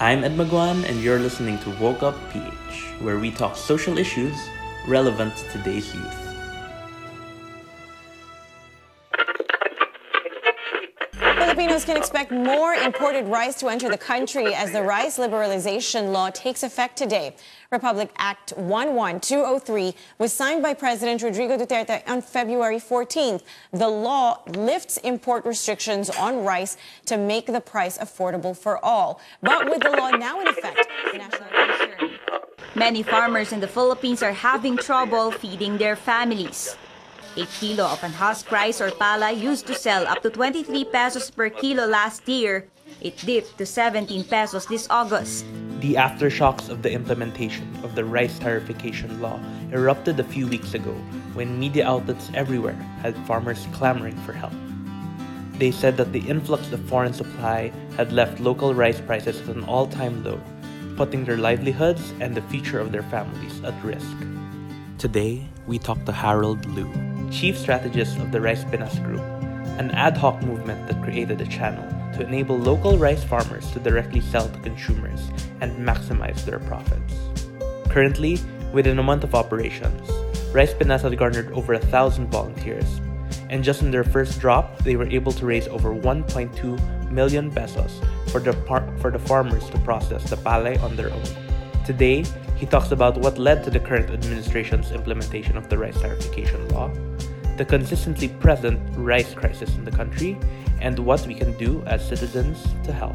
I'm Ed Maguan, and you're listening to Woke Up PH, where we talk social issues relevant to today's youth. Filipinos can expect more imported rice to enter the country as the rice liberalization law takes effect today. Republic Act 11203 was signed by President Rodrigo Duterte on February 14th. The law lifts import restrictions on rice to make the price affordable for all. But with the law now in effect, the national concern. Many farmers in the Philippines are having trouble feeding their families. A kilo of unhusked rice or pala used to sell up to 23 pesos per kilo last year. It dipped to 17 pesos this August. The aftershocks of the implementation of the rice tariffication law erupted a few weeks ago when media outlets everywhere had farmers clamoring for help. They said that the influx of foreign supply had left local rice prices at an all-time low, putting their livelihoods and the future of their families at risk. Today, we talked to Harold Liu, Chief Strategist of the Rice Pinas Group, an ad hoc movement that created a channel to enable local rice farmers to directly sell to consumers and maximize their profits. Currently, within a month of operations, Rice Pinas has garnered over 1,000 volunteers, and just in their first drop, they were able to raise over 1.2 million pesos for the farmers to process the palay on their own. Today, he talks about what led to the current administration's implementation of the rice tariffication law, the consistently present rice crisis in the country, and what we can do as citizens to help.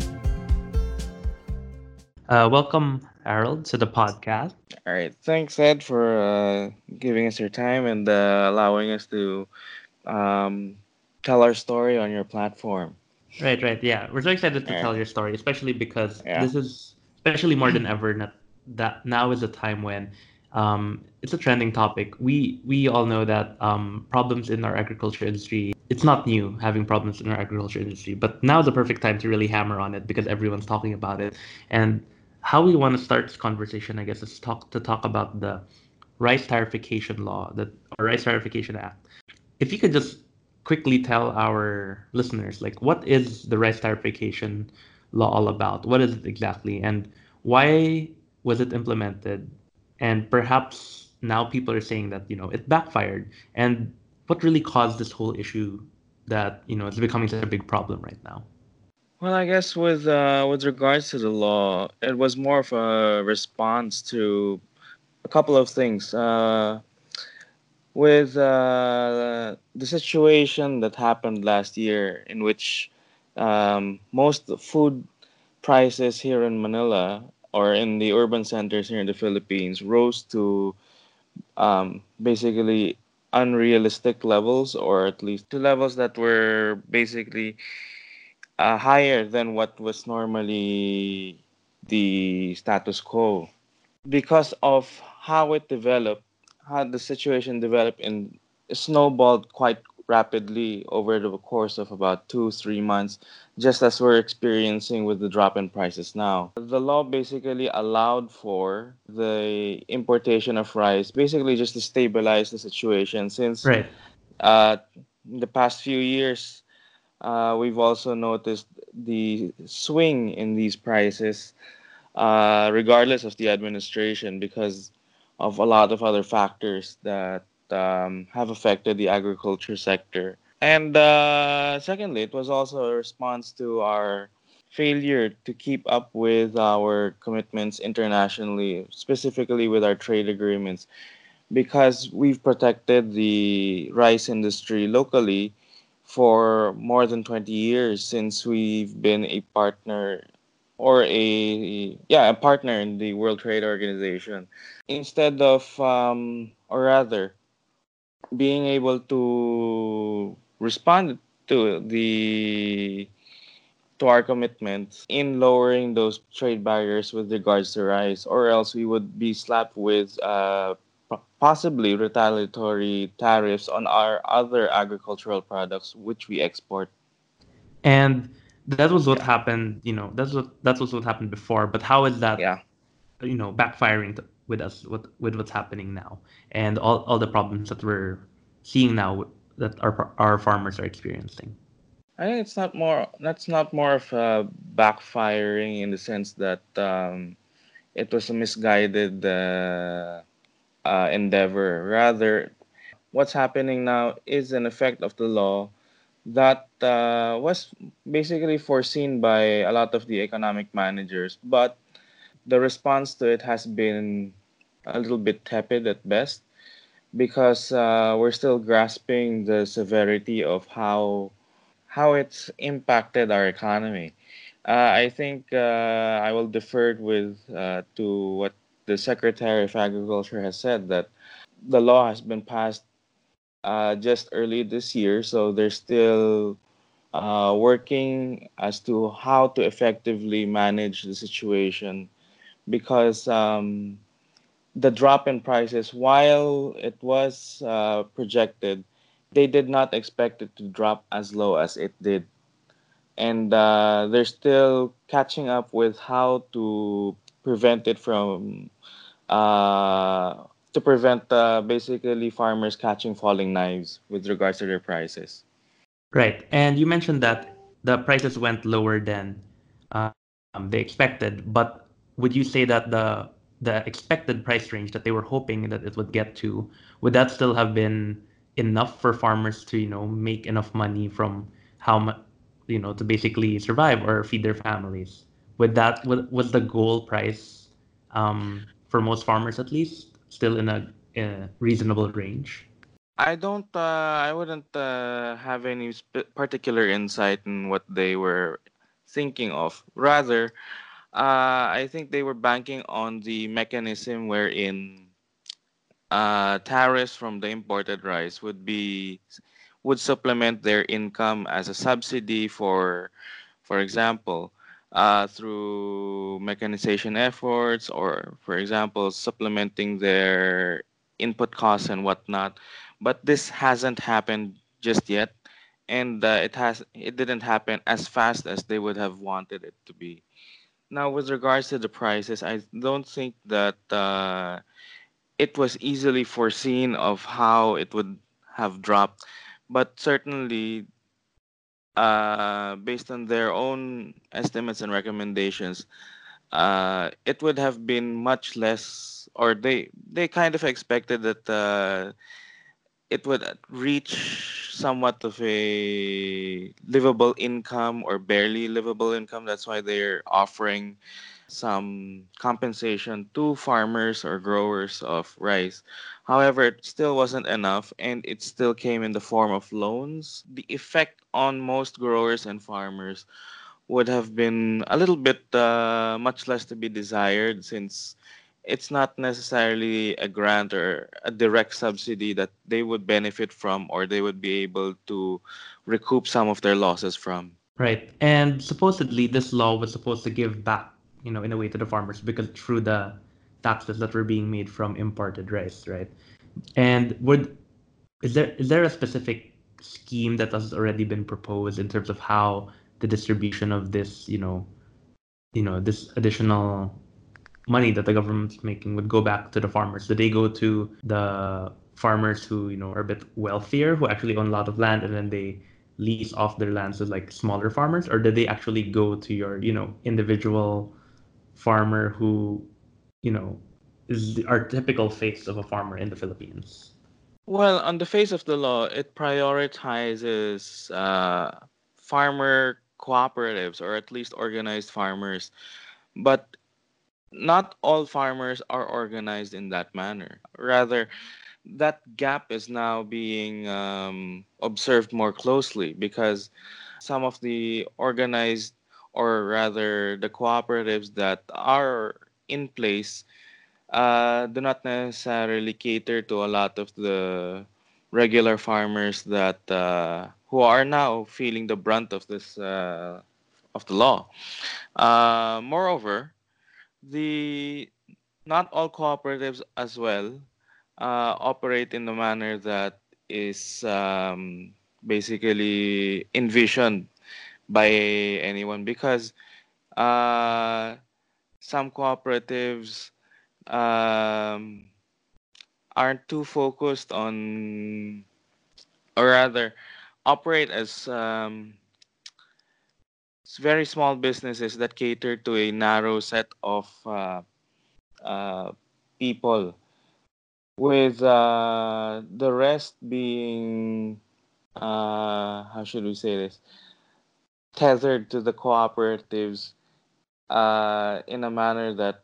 Welcome, Harold, to the podcast. All right. Thanks, Ed, for giving us your time and allowing us to tell our story on your platform. Right. Yeah. We're so excited to tell your story, especially because this is especially more than ever that now is a time when it's a trending topic. We all know that problems in our agriculture industry, it's not new having problems in our agriculture industry, but now is the perfect time to really hammer on it because everyone's talking about it. And how we want to start this conversation, I guess, is to talk about the Rice Tariffication Law, or Rice Tariffication Act. If you could just quickly tell our listeners, like, what is the Rice Tariffication Law all about? What is it exactly? And why was it implemented? And perhaps now people are saying that, it backfired. And what really caused this whole issue that, it's becoming such a big problem right now? Well, I guess with regards to the law, it was more of a response to a couple of things. With the situation that happened last year, in which most food prices here in Manila or in the urban centers here in the Philippines rose to basically unrealistic levels, or at least to levels that were basically higher than what was normally the status quo. Because of how it developed, how the situation developed and snowballed quite rapidly over the course of about 2-3 months, just as we're experiencing with the drop in prices now. The law basically allowed for the importation of rice, basically just to stabilize the situation, since the past few years, we've also noticed the swing in these prices, regardless of the administration, because of a lot of other factors that have affected the agriculture sector. And secondly, it was also a response to our failure to keep up with our commitments internationally, specifically with our trade agreements, because we've protected the rice industry locally for more than 20 years since we've been a partner a partner in the World Trade Organization. Instead of, being able to respond to our commitments in lowering those trade barriers with regards to rice, or else we would be slapped with possibly retaliatory tariffs on our other agricultural products which we export. And that was what happened. That was what happened before. But how is that backfiring with us, with what's happening now, and all the problems that we're seeing now that our farmers are experiencing? I think it's not more. That's not more of a backfiring in the sense that it was a misguided endeavor. Rather, what's happening now is an effect of the law that was basically foreseen by a lot of the economic managers, but the response to it has been a little bit tepid at best, because we're still grasping the severity of how it's impacted our economy. I think I will defer with to what the Secretary of Agriculture has said, that the law has been passed just early this year, so they're still working as to how to effectively manage the situation, because the drop in prices, while it was projected, they did not expect it to drop as low as it did. And they're still catching up with how to prevent it from, to prevent basically farmers catching falling knives with regards to their prices. Right. And you mentioned that the prices went lower than they expected. But would you say that the expected price range that they were hoping that it would get to, would that still have been enough for farmers to, you know, make enough money from to basically survive or feed their families? With that, was the goal price for most farmers at least still in a reasonable range? I don't. I wouldn't have any particular insight in what they were thinking of. Rather, I think they were banking on the mechanism wherein tariffs from the imported rice would supplement their income as a subsidy for example, through mechanization efforts, or, for example, supplementing their input costs and whatnot. But this hasn't happened just yet, and it didn't happen as fast as they would have wanted it to be. Now, with regards to the prices, I don't think that it was easily foreseen of how it would have dropped, but certainly based on their own estimates and recommendations, it would have been much less, or they kind of expected that it would reach somewhat of a livable income or barely livable income. That's why they're offering some compensation to farmers or growers of rice. However, it still wasn't enough, and it still came in the form of loans. The effect on most growers and farmers would have been a little bit much less to be desired, since it's not necessarily a grant or a direct subsidy that they would benefit from, or they would be able to recoup some of their losses from. Right. And supposedly this law was supposed to give back, you know, in a way to the farmers, because through the taxes that were being made from imported rice, right? And is there a specific scheme that has already been proposed in terms of how the distribution of this, this additional money that the government's making would go back to the farmers? Do they go to the farmers who, are a bit wealthier, who actually own a lot of land, and then they lease off their lands to like smaller farmers? Or do they actually go to your, individual farmer who, is our typical face of a farmer in the Philippines? Well, on the face of the law, it prioritizes farmer cooperatives, or at least organized farmers. But not all farmers are organized in that manner. Rather, that gap is now being observed more closely, because some of the organized, or rather the cooperatives that are in place, do not necessarily cater to a lot of the regular farmers that who are now feeling the brunt of this of the law. Moreover, not all cooperatives as well operate in the manner that is basically envisioned by anyone, because some cooperatives aren't too focused on, or rather operate as very small businesses that cater to a narrow set of people, with the rest being, how should we say this, tethered to the cooperatives in a manner that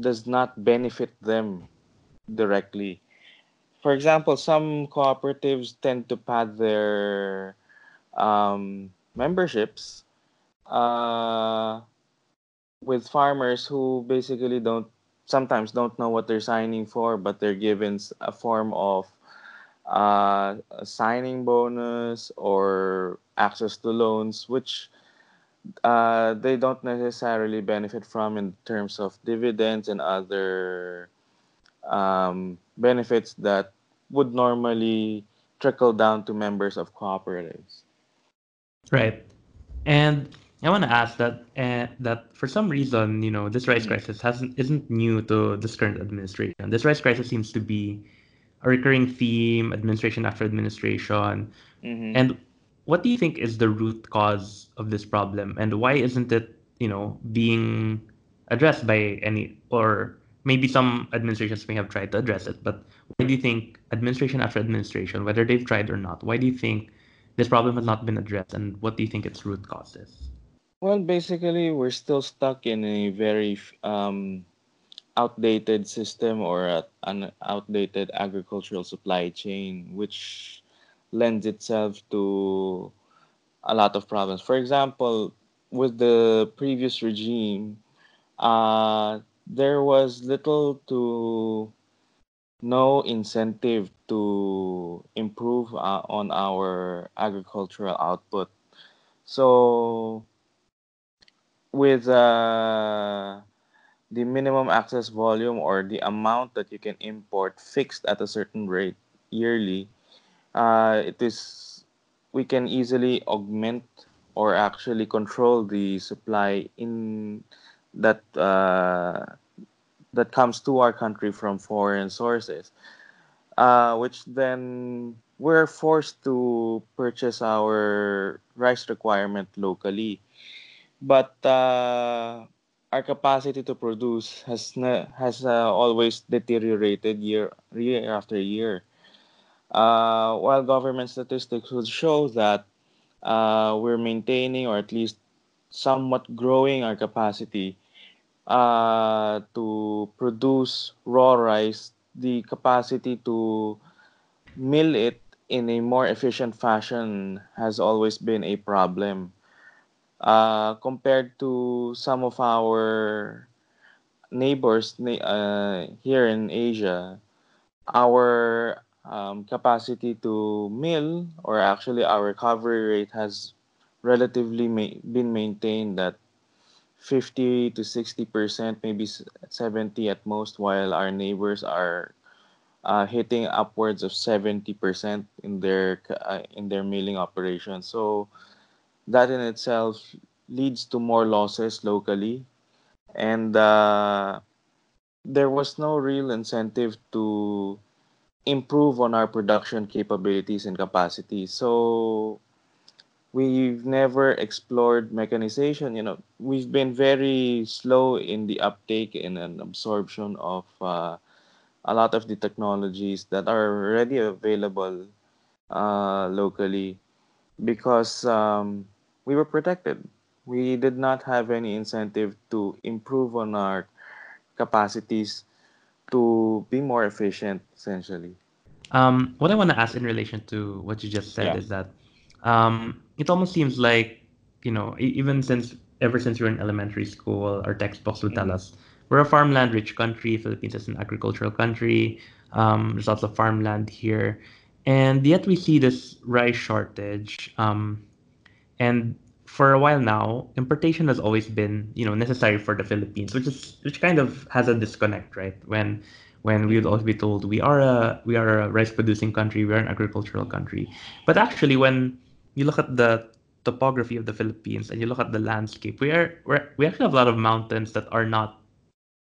does not benefit them directly. For example, some cooperatives tend to pad their memberships with farmers who basically sometimes don't know what they're signing for, but they're given a form of a signing bonus or access to loans, which they don't necessarily benefit from in terms of dividends and other benefits that would normally trickle down to members of cooperatives. Right. And I want to ask that that for some reason, you know, this rice crisis isn't new to this current administration. This rice crisis seems to be a recurring theme, administration after administration. Mm-hmm. And what do you think is the root cause of this problem, and why isn't it, you know, being addressed by any, or maybe some administrations may have tried to address it, but why do you think administration after administration, whether they've tried or not, why do you think this problem has not been addressed, and what do you think its root cause is? Well, basically, we're still stuck in a very outdated system, or an outdated agricultural supply chain, which lends itself to a lot of problems. For example, with the previous regime, there was little to no incentive to improve on our agricultural output. So with the minimum access volume, or the amount that you can import, fixed at a certain rate yearly, we can easily augment or actually control the supply in that that comes to our country from foreign sources, which then we're forced to purchase our rice requirement locally. But our capacity to produce has always deteriorated year after year. While government statistics would show that we're maintaining, or at least somewhat growing, our capacity to produce raw rice, the capacity to mill it in a more efficient fashion has always been a problem. Compared to some of our neighbors here in Asia, our capacity to mill, or actually our recovery rate, has relatively been maintained at 50% to 60%, maybe 70% at most, while our neighbors are hitting upwards of 70% in their milling operations. So that in itself leads to more losses locally, and there was no real incentive to improve on our production capabilities and capacity. So we've never explored mechanization. You know, we've been very slow in the uptake and an absorption of a lot of the technologies that are already available locally, because we were protected. We did not have any incentive to improve on our capacities to be more efficient, essentially. What I want to ask in relation to what you just said is that it almost seems like, you know, ever since we were in elementary school, our textbooks would tell us we're a farmland-rich country. Philippines is an agricultural country. There's lots of farmland here. And yet we see this rice shortage. And for a while now, importation has always been, you know, necessary for the Philippines, which kind of has a disconnect, right? When we would always be told we are a rice producing country, we are an agricultural country, but actually when you look at the topography of the Philippines and you look at the landscape, we actually have a lot of mountains that are not,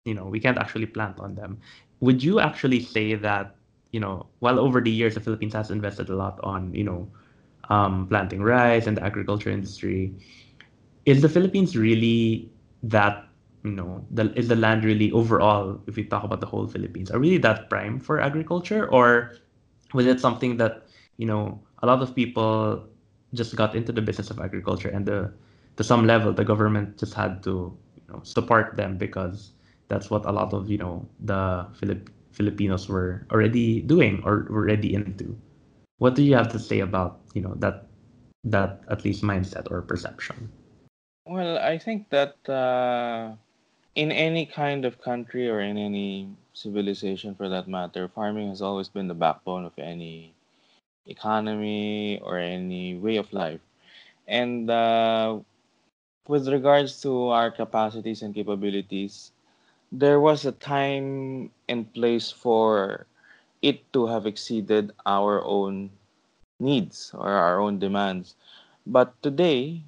you know, we can't actually plant on them. Would you actually say that, you know, while over the years the Philippines has invested a lot on, you know, planting rice and the agriculture industry. Is the Philippines really that, is the land really overall, if we talk about the whole Philippines, are really that prime for agriculture? Or was it something that, a lot of people just got into the business of agriculture, and to some level, the government just had to support them because that's what a lot of, the Filipinos were already doing or already into. What do you have to say about, that at least mindset or perception? Well, I think that in any kind of country or in any civilization for that matter, farming has always been the backbone of any economy or any way of life. And with regards to our capacities and capabilities, there was a time and place for it to have exceeded our own needs or our own demands. But today,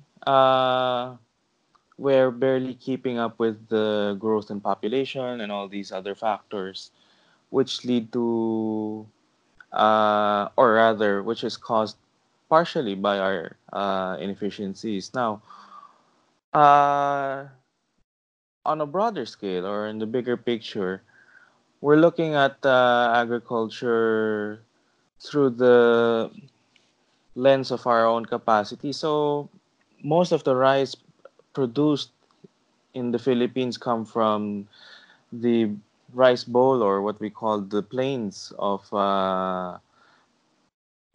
we're barely keeping up with the growth in population and all these other factors, which lead to, which is caused partially by our inefficiencies. Now, on a broader scale or in the bigger picture, we're looking at agriculture through the lens of our own capacity. So most of the rice produced in the Philippines come from the rice bowl, or what we call the plains of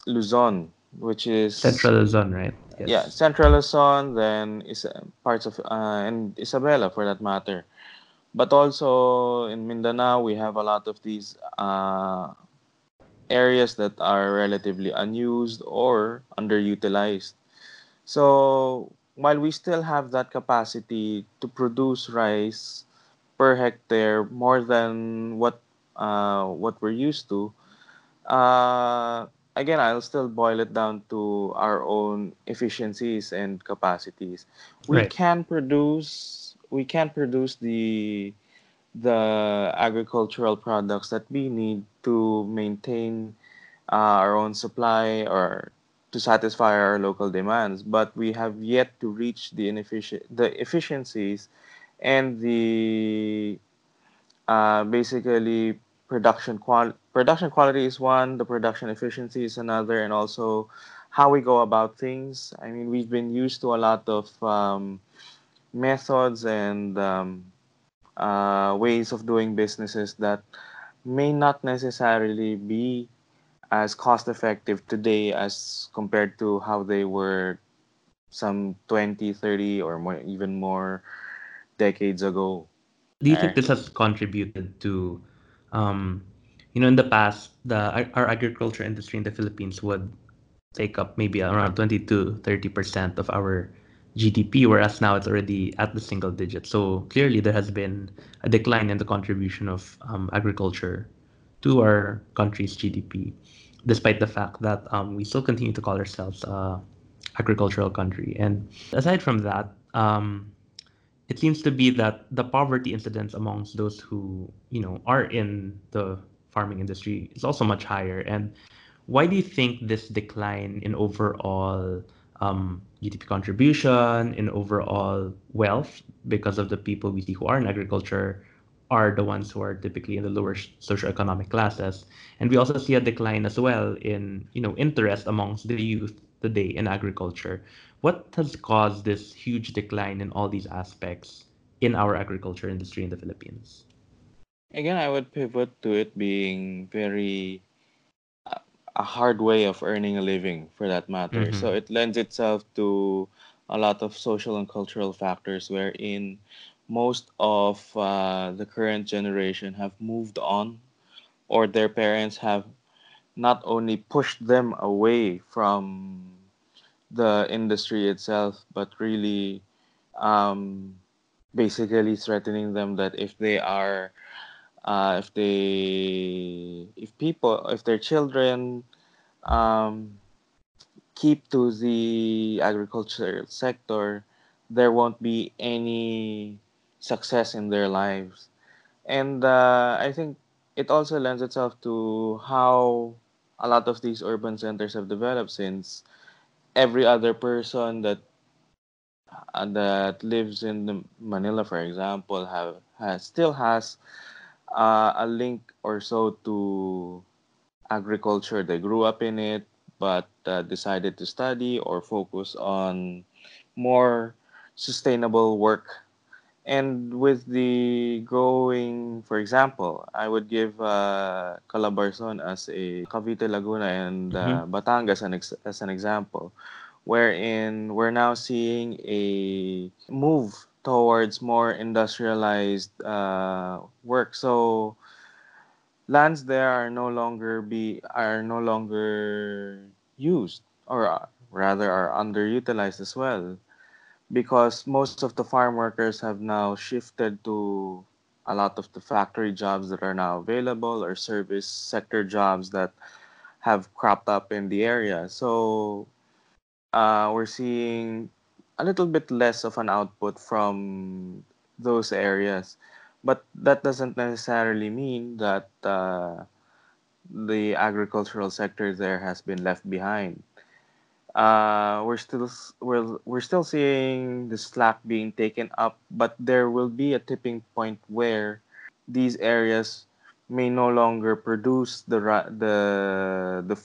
Luzon, which is Central Luzon, right? Yes. Yeah, Central Luzon, then is parts of and Isabela for that matter. But also in Mindanao, we have a lot of these areas that are relatively unused or underutilized. So while we still have that capacity to produce rice per hectare more than what we're used to, again, I'll still boil it down to our own efficiencies and capacities. Right. We can produce the agricultural products that we need to maintain our own supply or to satisfy our local demands, but we have yet to reach the efficiencies and the basically production quality is one, the production efficiency is another, and also how we go about things. I mean, we've been used to a lot of methods and ways of doing businesses that may not necessarily be as cost effective today as compared to how they were some 20, 30 or more, even more decades ago. Do you think this has contributed to, in the past, our agriculture industry in the Philippines would take up maybe around 20 to 30% of our GDP, whereas now it's already at the single digit. So clearly there has been a decline in the contribution of agriculture to our country's GDP, despite the fact that we still continue to call ourselves an agricultural country. And aside from that, it seems to be that the poverty incidence amongst those who, are in the farming industry is also much higher. And why do you think this decline in overall GDP contribution, in overall wealth, because of the people we see who are in agriculture, are the ones who are typically in the lower socioeconomic classes? And we also see a decline as well in, interest amongst the youth today in agriculture. What has caused this huge decline in all these aspects in our agriculture industry in the Philippines? Again, I would pivot to it being very a hard way of earning a living for that matter. Mm-hmm. So it lends itself to a lot of social and cultural factors wherein most of the current generation have moved on, or their parents have not only pushed them away from the industry itself, but really basically threatening them that if their children keep to the agricultural sector, there won't be any success in their lives. And I think it also lends itself to how a lot of these urban centers have developed, since every other person that lives in Manila, for example, still has a link or so to agriculture. They grew up in it, but decided to study or focus on more sustainable work. And with the growing, for example, I would give Calabarzon as a Cavite, Laguna, and Batangas as an example, wherein we're now seeing a move towards more industrialized work. So lands there are no longer used, or rather are underutilized as well, because most of the farm workers have now shifted to a lot of the factory jobs that are now available, or service sector jobs that have cropped up in the area. So we're seeing a little bit less of an output from those areas. But that doesn't necessarily mean that the agricultural sector there has been left behind. We're still seeing the slack being taken up, but there will be a tipping point where these areas may no longer produce the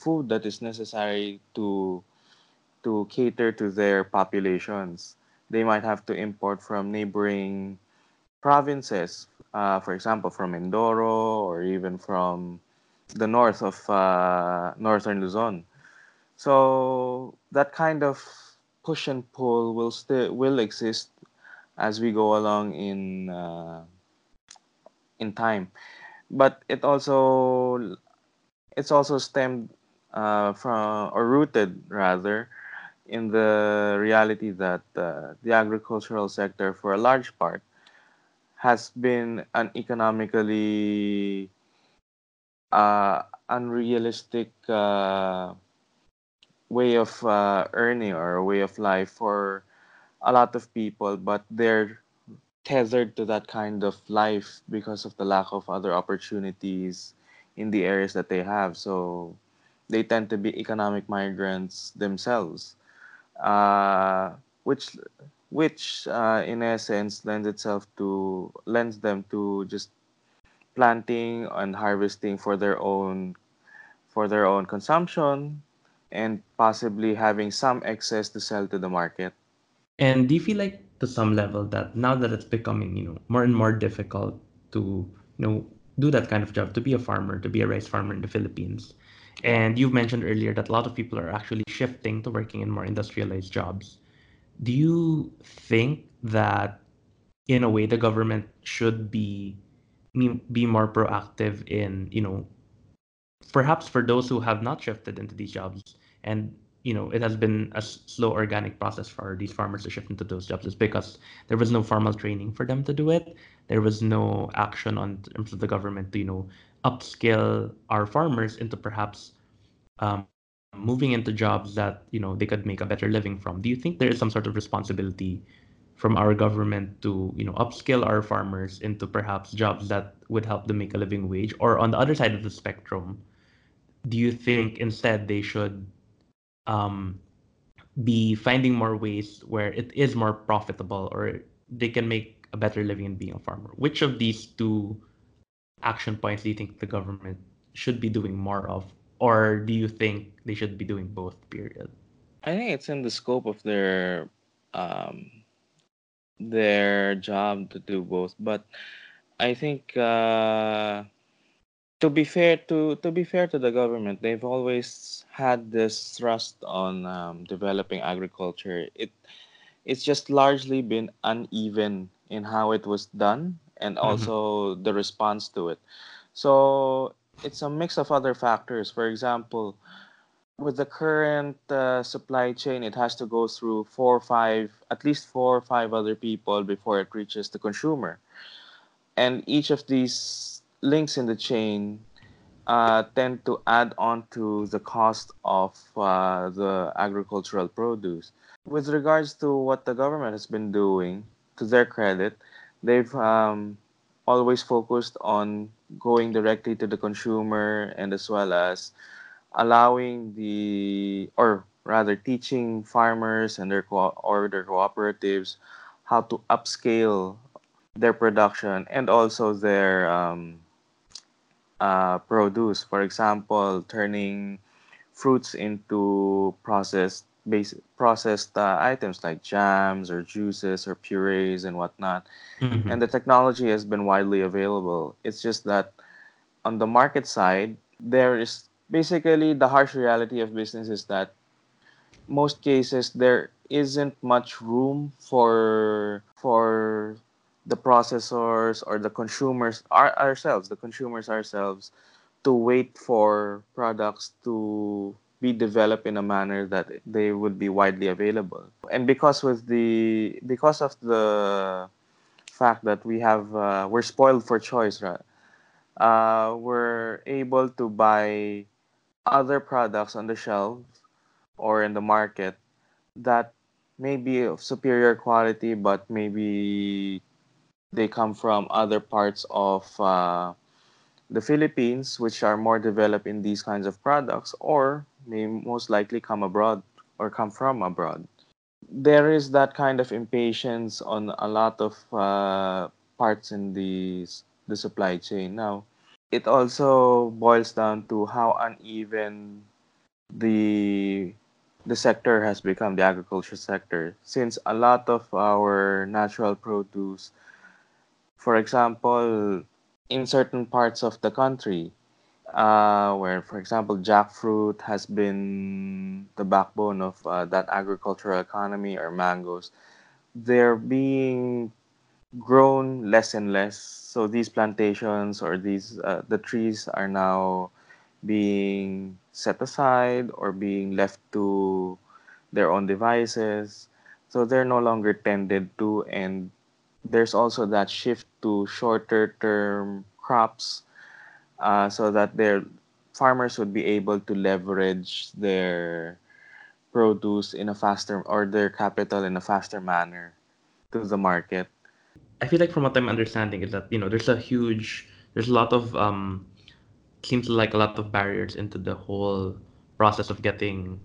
food that is necessary to cater to their populations. They might have to import from neighboring provinces, for example, from Mindoro or even from the north of northern Luzon. So that kind of push and pull will exist as we go along in time, but it's also stemmed from, or rooted rather, in the reality that the agricultural sector, for a large part, has been an economically unrealistic way of earning or way of life for a lot of people, but they're tethered to that kind of life because of the lack of other opportunities in the areas that they have. So they tend to be economic migrants themselves, which in essence lends them to just planting and harvesting for their own consumption, and possibly having some excess to sell to the market. And do you feel like, to some level, that now that it's becoming, more and more difficult to, do that kind of job, to be a farmer, to be a rice farmer in the Philippines, and you've mentioned earlier that a lot of people are actually shifting to working in more industrialized jobs, do you think that, in a way, the government should be more proactive in, perhaps for those who have not shifted into these jobs, and it has been a slow organic process for these farmers to shift into those jobs, is because there was no formal training for them to do it. There was no action on terms of the government to upskill our farmers into perhaps moving into jobs that they could make a better living from. Do you think there is some sort of responsibility from our government to upskill our farmers into perhaps jobs that would help them make a living wage? Or on the other side of the spectrum, do you think instead they should be finding more ways where it is more profitable, or they can make a better living in being a farmer? Which of these two action points do you think the government should be doing more of, or do you think they should be doing both, period? I think it's in the scope of their job to do both, but I think to be fair to the government, they've always had this thrust on developing agriculture. It's just largely been uneven in how it was done, and also the response to it. So it's a mix of other factors. For example, with the current supply chain, it has to go through at least four or five other people before it reaches the consumer. And each of these links in the chain tend to add on to the cost of the agricultural produce. With regards to what the government has been doing, to their credit, they've always focused on going directly to the consumer, and as well as allowing rather teaching farmers and their cooperatives how to upscale their production and also their produce. For example, turning fruits into processed items like jams or juices or purees and whatnot. Mm-hmm. And the technology has been widely available. It's just that on the market side, there is basically the harsh reality of business is that most cases there isn't much room for the processors or the consumers ourselves to wait for products to be developed in a manner that they would be widely available. And because of the fact that we have we're spoiled for choice, right? We're able to buy other products on the shelf or in the market that may be of superior quality, but maybe they come from other parts of the Philippines, which are more developed in these kinds of products, or may most likely come from abroad. There is that kind of impatience on a lot of parts in the supply chain. Now, it also boils down to how uneven the sector has become, the agriculture sector, since a lot of our natural produce, for example, in certain parts of the country, where, for example, jackfruit has been the backbone of that agricultural economy, or mangoes, they're being grown less and less. So these plantations or the trees are now being set aside or being left to their own devices. So they're no longer tended to, and there's also that shift to shorter term crops so that their farmers would be able to leverage their produce in a faster, or their capital in a faster manner to the market. I feel like from what I'm understanding is that, there's a lot of barriers into the whole process of getting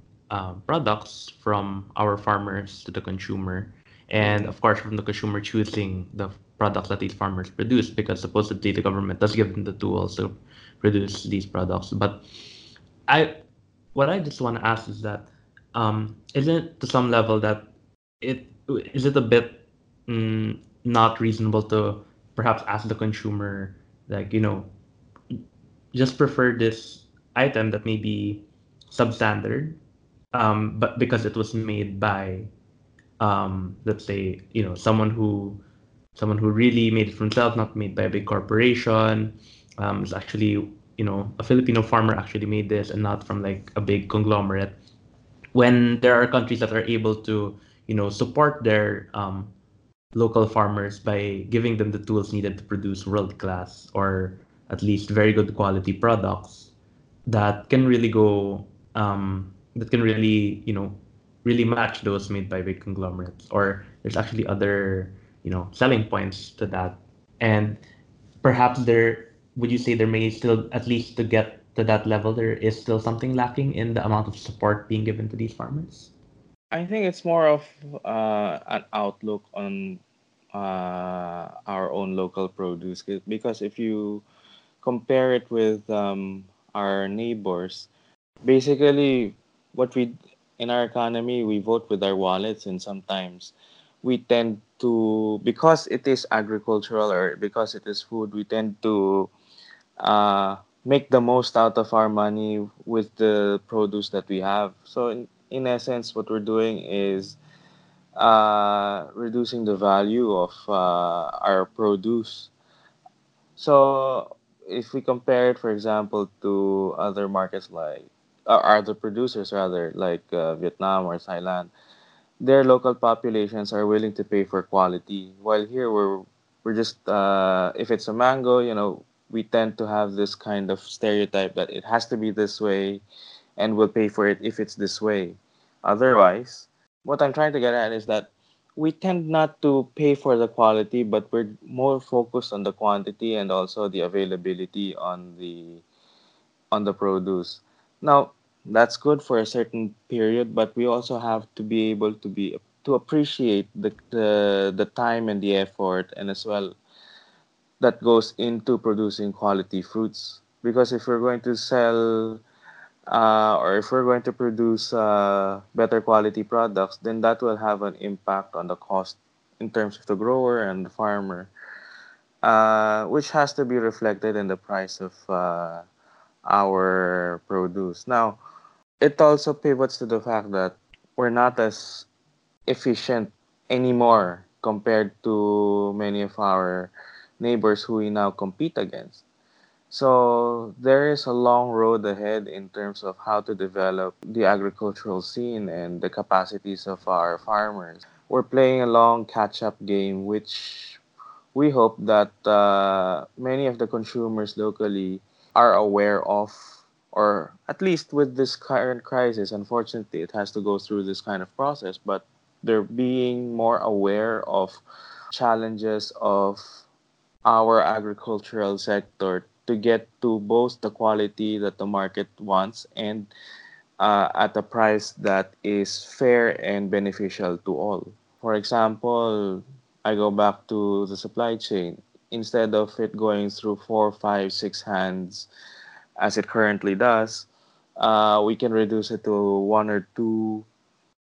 products from our farmers to the consumer. And of course, from the consumer choosing the products that these farmers produce, because supposedly the government does give them the tools to produce these products. But what I just want to ask is that, isn't to some level that is it a bit not reasonable to perhaps ask the consumer, like, just prefer this item that may be substandard, but because it was made by let's say, someone who really made it for himself, not made by a big corporation. It's actually, a Filipino farmer actually made this and not from like a big conglomerate. When there are countries that are able to, support their local farmers by giving them the tools needed to produce world-class or at least very good quality products that can really go, really match those made by big conglomerates, or there's actually other, selling points to that. And perhaps would you say there may still, at least to get to that level, there is still something lacking in the amount of support being given to these farmers? I think it's more of an outlook on our own local produce, because if you compare it with our neighbors, basically in our economy, we vote with our wallets, and sometimes we tend to, because it is agricultural or because it is food, we tend to make the most out of our money with the produce that we have. So in essence, what we're doing is reducing the value of our produce. So if we compare it, for example, to other markets like Vietnam or Thailand, their local populations are willing to pay for quality. While here we're just if it's a mango, we tend to have this kind of stereotype that it has to be this way, and we'll pay for it if it's this way. Otherwise, what I'm trying to get at is that we tend not to pay for the quality, but we're more focused on the quantity and also the availability on the produce. Now, that's good for a certain period, but we also have to be able to be to appreciate the time and the effort, and as well that goes into producing quality fruits. Because if we're going to sell or if we're going to produce better quality products, then that will have an impact on the cost in terms of the grower and the farmer, which has to be reflected in the price of our produce. Now, it also pivots to the fact that we're not as efficient anymore compared to many of our neighbors who we now compete against. So there is a long road ahead in terms of how to develop the agricultural scene and the capacities of our farmers. We're playing a long catch-up game, which we hope that many of the consumers locally are aware of, or at least with this current crisis. Unfortunately, it has to go through this kind of process, but they're being more aware of challenges of our agricultural sector to get to both the quality that the market wants and at a price that is fair and beneficial to all. For example, I go back to the supply chain. Instead of it going through 4, 5, 6 hands as it currently does, we can reduce it to 1 or 2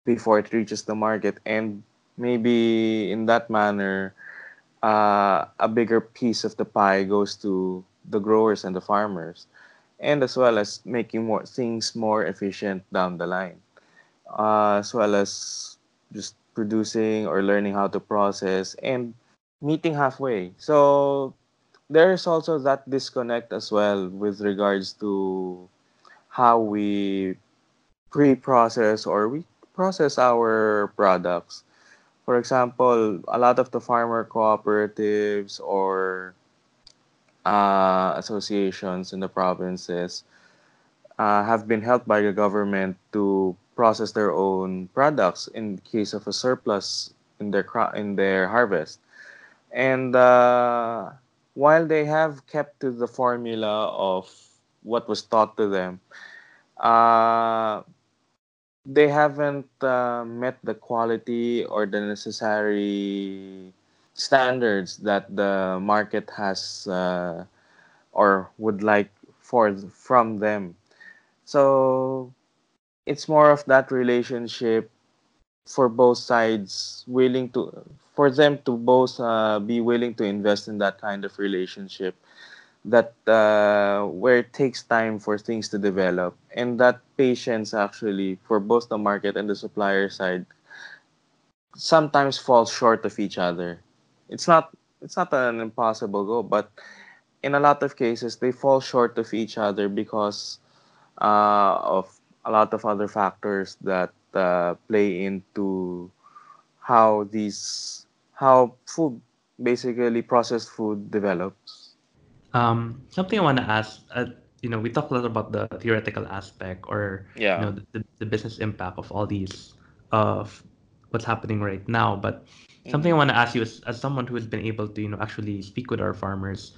before it reaches the market. And maybe in that manner, a bigger piece of the pie goes to the growers and the farmers, and as well as making more things more efficient down the line, as well as just producing or learning how to process and meeting halfway. So there is also that disconnect as well with regards to how we pre-process or we process our products. For example, a lot of the farmer cooperatives or associations in the provinces have been helped by the government to process their own products in case of a surplus in their harvest. And while they have kept to the formula of what was taught to them, they haven't met the quality or the necessary standards that the market has or would like from them. So it's more of that relationship for both sides, be willing to invest in that kind of relationship that where it takes time for things to develop, and that patience actually for both the market and the supplier side sometimes falls short of each other. It's not an impossible goal, but in a lot of cases they fall short of each other because of a lot of other factors that play into how food, basically processed food, develops. Something I want to ask, we talked a lot about the theoretical aspect or the business impact of all these, of what's happening right now. But something I want to ask you is, as someone who has been able to, actually speak with our farmers,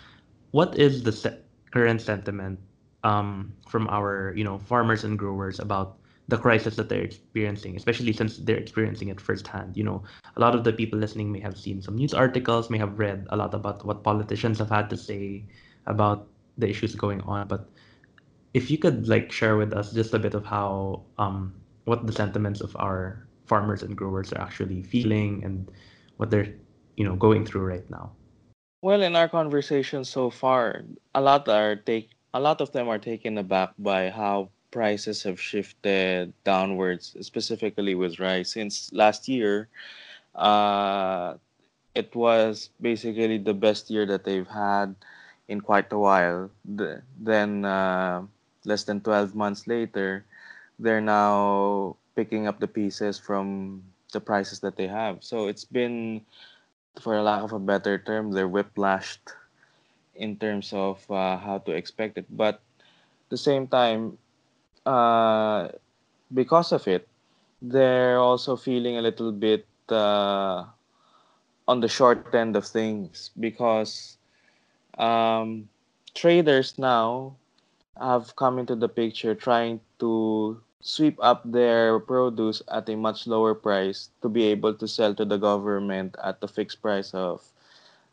what is the current sentiment from our, farmers and growers about the crisis that they're experiencing, especially since they're experiencing it firsthand? A lot of the people listening may have seen some news articles, may have read a lot about what politicians have had to say about the issues going on. But if you could share with us just a bit of how, what the sentiments of our farmers and growers are actually feeling and what they're, going through right now. Well, in our conversation so far, a lot of them are taken aback by how prices have shifted downwards, specifically with rice. Since last year, it was basically the best year that they've had in quite a while. Then, less than 12 months later, they're now picking up the pieces from the prices that they have. So it's been, for lack of a better term, they're whiplashed in terms of how to expect it. But at the same time, because of it, they're also feeling a little bit on the short end of things, because traders now have come into the picture trying to sweep up their produce at a much lower price to be able to sell to the government at the fixed price of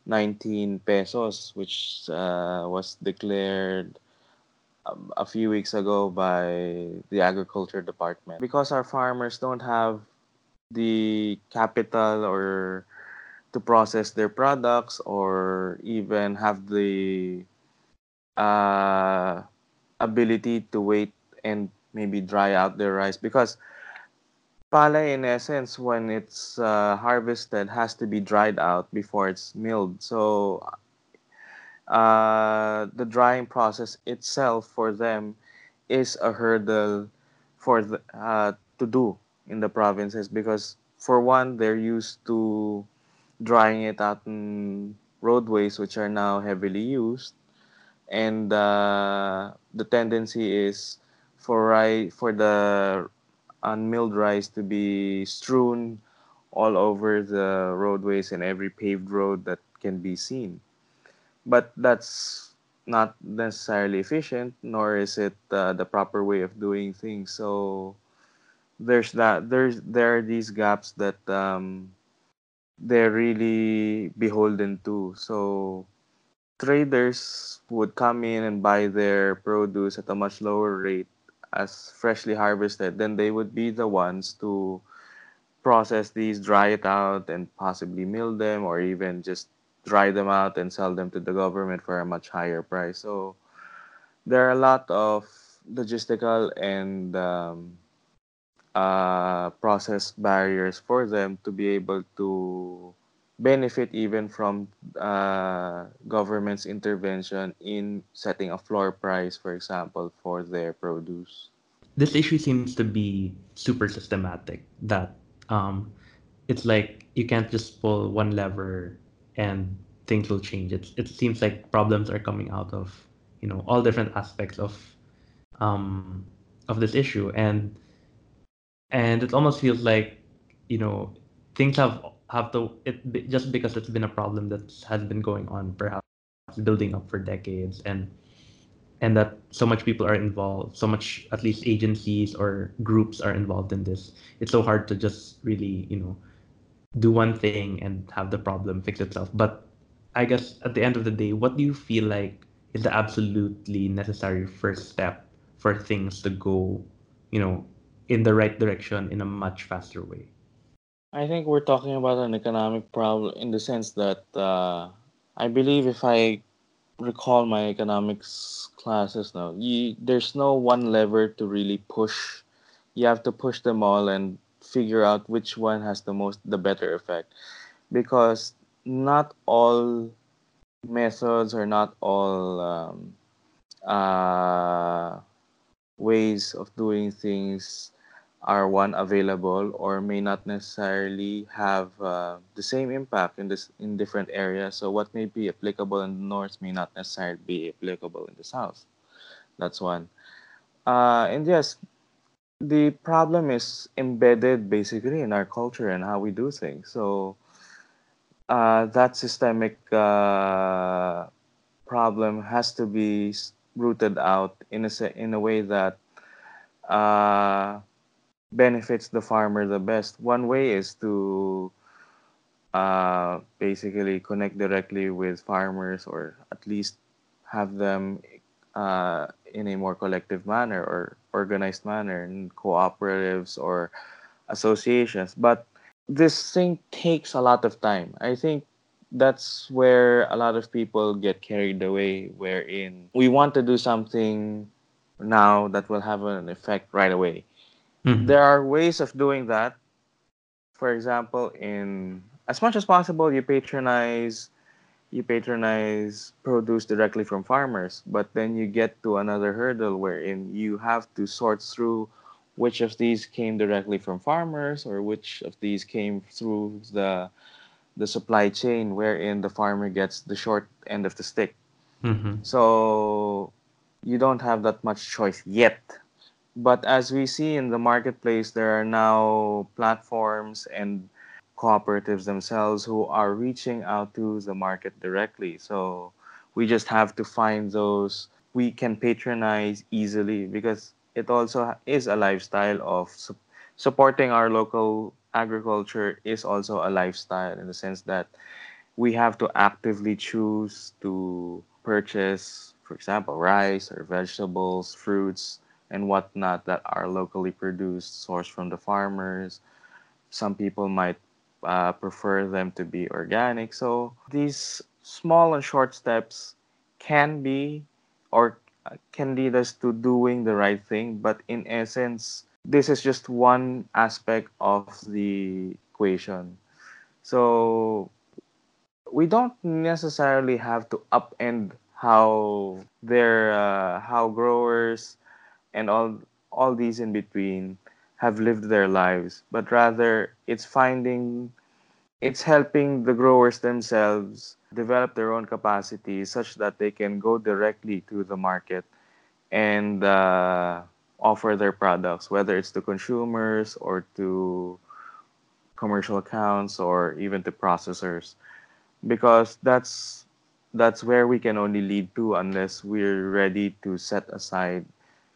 19 pesos, which was declared a few weeks ago by the Agriculture Department. Because our farmers don't have the capital or to process their products or even have the ability to wait and maybe dry out their rice, because palay, in essence, when it's harvested, has to be dried out before it's milled. So the drying process itself for them is a hurdle for to do in the provinces, because for one, they're used to drying it out in roadways, which are now heavily used, and the tendency is for the unmilled rice to be strewn all over the roadways and every paved road that can be seen. But that's not necessarily efficient, nor is it the proper way of doing things. So there are these gaps that they're really beholden to. So traders would come in and buy their produce at a much lower rate as freshly harvested. Then they would be the ones to process these, dry it out, and possibly mill them, or even just dry them out and sell them to the government for a much higher price. So there are a lot of logistical and process barriers for them to be able to benefit even from government's intervention in setting a floor price, for example, for their produce. This issue seems to be super systematic, that it's like you can't just pull one lever and things will change. It seems like problems are coming out of, you know, all different aspects of this issue, and it almost feels like, you know, things have to just because it's been a problem that has been going on, perhaps building up for decades, and that so much people are involved, so much at least agencies or groups are involved in this. It's so hard to just really, you know, do one thing and have the problem fix itself. But I guess at the end of the day, what do you feel like is the absolutely necessary first step for things to go, you know, in the right direction in a much faster way? I think we're talking about an economic problem in the sense that I believe, if I recall my economics classes now, there's no one lever to really push. You have to push them all and figure out which one has the better effect, because not all methods or not all ways of doing things are one available, or may not necessarily have the same impact in different areas. So what may be applicable in the north may not necessarily be applicable in the south. That's one. And yes, the problem is embedded basically in our culture and how we do things. So that systemic problem has to be rooted out in a way that benefits the farmer the best. One way is to basically connect directly with farmers, or at least have them in a more collective manner or organized manner in cooperatives or associations. But this thing takes a lot of time. I think that's where a lot of people get carried away, wherein we want to do something now that will have an effect right away. Mm-hmm. There are ways of doing that. For example, in as much as possible, you patronize produce directly from farmers, but then you get to another hurdle wherein you have to sort through which of these came directly from farmers or which of these came through the supply chain, wherein the farmer gets the short end of the stick. Mm-hmm. So you don't have that much choice yet. But as we see in the marketplace, there are now platforms and cooperatives themselves who are reaching out to the market directly. So we just have to find those we can patronize easily, because it also is a lifestyle of supporting our local agriculture is also a lifestyle, in the sense that we have to actively choose to purchase, for example, rice or vegetables, fruits, and whatnot that are locally produced, sourced from the farmers. Some people might prefer them to be organic. So these small and short steps can be or can lead us to doing the right thing. But in essence, this is just one aspect of the equation. So we don't necessarily have to upend how their how growers and all these in between have lived their lives, but rather it's helping the growers themselves develop their own capacities such that they can go directly to the market and offer their products, whether it's to consumers or to commercial accounts or even to processors, because that's where we can only lead to unless we're ready to set aside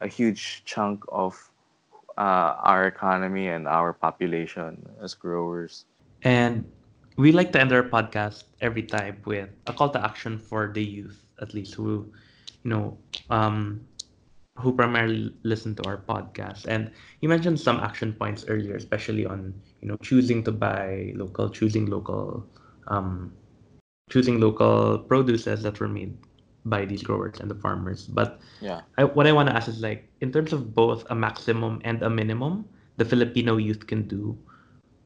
a huge chunk of our economy and our population as growers. And we like to end our podcast every time with a call to action for the youth, at least who primarily listen to our podcast. And you mentioned some action points earlier, especially on choosing to buy local, choosing local produces that were made by these growers and the farmers. But yeah, what I want to ask is, like, in terms of both a maximum and a minimum the Filipino youth can do,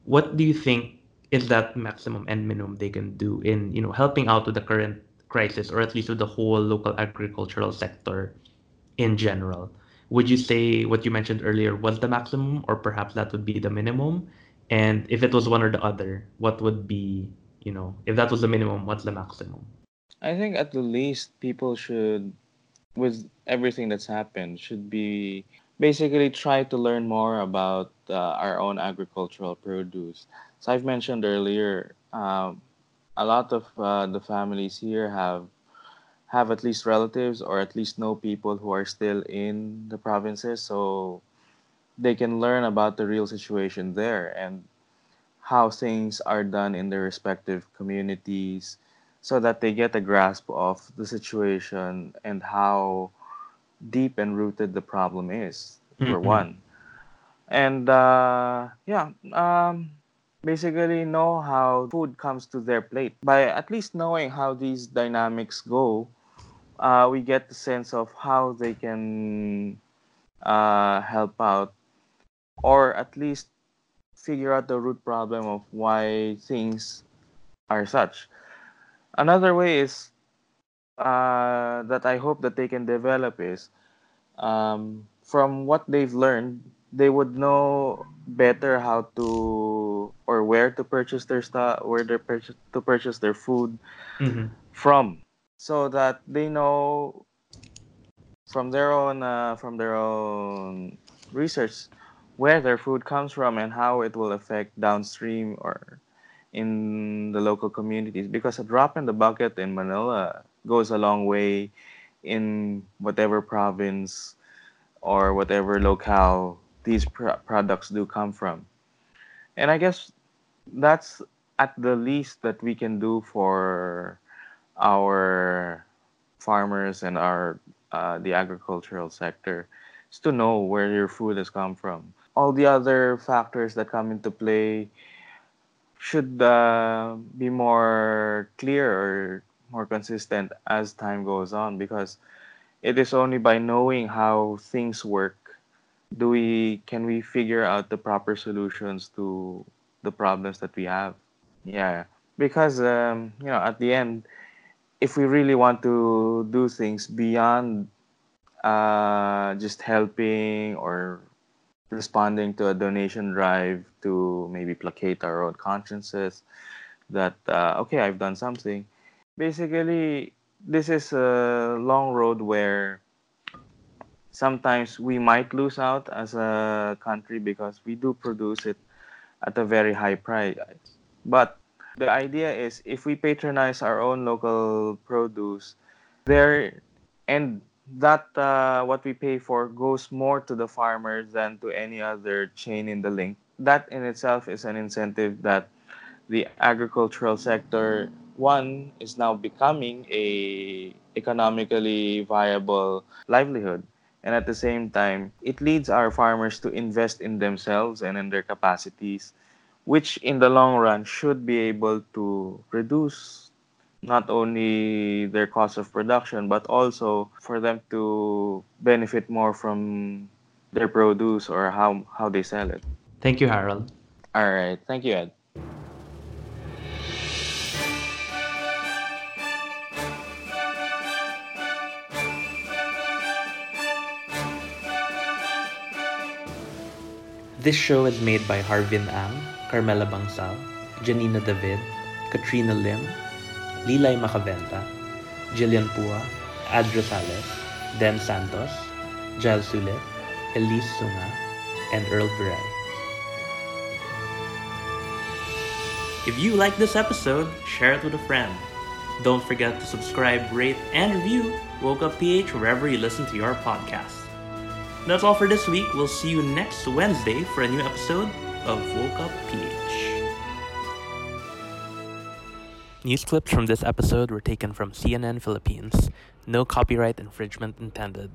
what do you think is that maximum and minimum they can do in helping out with the current crisis, or at least with the whole local agricultural sector in general? Would you say what you mentioned earlier was the maximum, or perhaps that would be the minimum? And if it was one or the other, what would be, if that was the minimum, what's the maximum? I think at the least people should, with everything that's happened, should be basically try to learn more about our own agricultural produce. So I've mentioned earlier, a lot of the families here have at least relatives or at least know people who are still in the provinces, so they can learn about the real situation there and how things are done in their respective communities, so that they get a grasp of the situation and how deep and rooted the problem is, for one. And basically know how food comes to their plate. By at least knowing how these dynamics go, we get the sense of how they can help out, or at least figure out the root problem of why things are such. Another way is that I hope that they can develop is from what they've learned, they would know better how to or where to purchase their stuff, to purchase their food from, so that they know from their own research where their food comes from and how it will affect downstream or in the local communities, because a drop in the bucket in Manila goes a long way in whatever province or whatever locale these products do come from. And I guess that's at the least that we can do for our farmers and our the agricultural sector, is to know where your food has come from. All the other factors that come into play should be more clear or more consistent as time goes on, because it is only by knowing how things work can we figure out the proper solutions to the problems that we have. Yeah, because at the end, if we really want to do things beyond just helping or responding to a donation drive to maybe placate our own consciences that, okay, I've done something. Basically, this is a long road where sometimes we might lose out as a country because we do produce it at a very high price. But the idea is if we patronize our own local produce, and that what we pay for goes more to the farmers than to any other chain in the link. That in itself is an incentive that the agricultural sector, one, is now becoming a economically viable livelihood. And at the same time, it leads our farmers to invest in themselves and in their capacities, which in the long run should be able to reduce not only their cost of production, but also for them to benefit more from their produce or how they sell it. Thank you, Harold. All right. Thank you, Ed. This show is made by Harvin Ang, Carmela Bangsal, Janina David, Katrina Lim, Lilay Macabenta, Jillian Pua, Adrissales, Dan Santos, Jal Sule, Elise Suma, and Earl Beray. If you like this episode, share it with a friend. Don't forget to subscribe, rate, and review Woke Up PH wherever you listen to your podcasts. That's all for this week. We'll see you next Wednesday for a new episode of Woke Up PH. News clips from this episode were taken from CNN Philippines. No copyright infringement intended.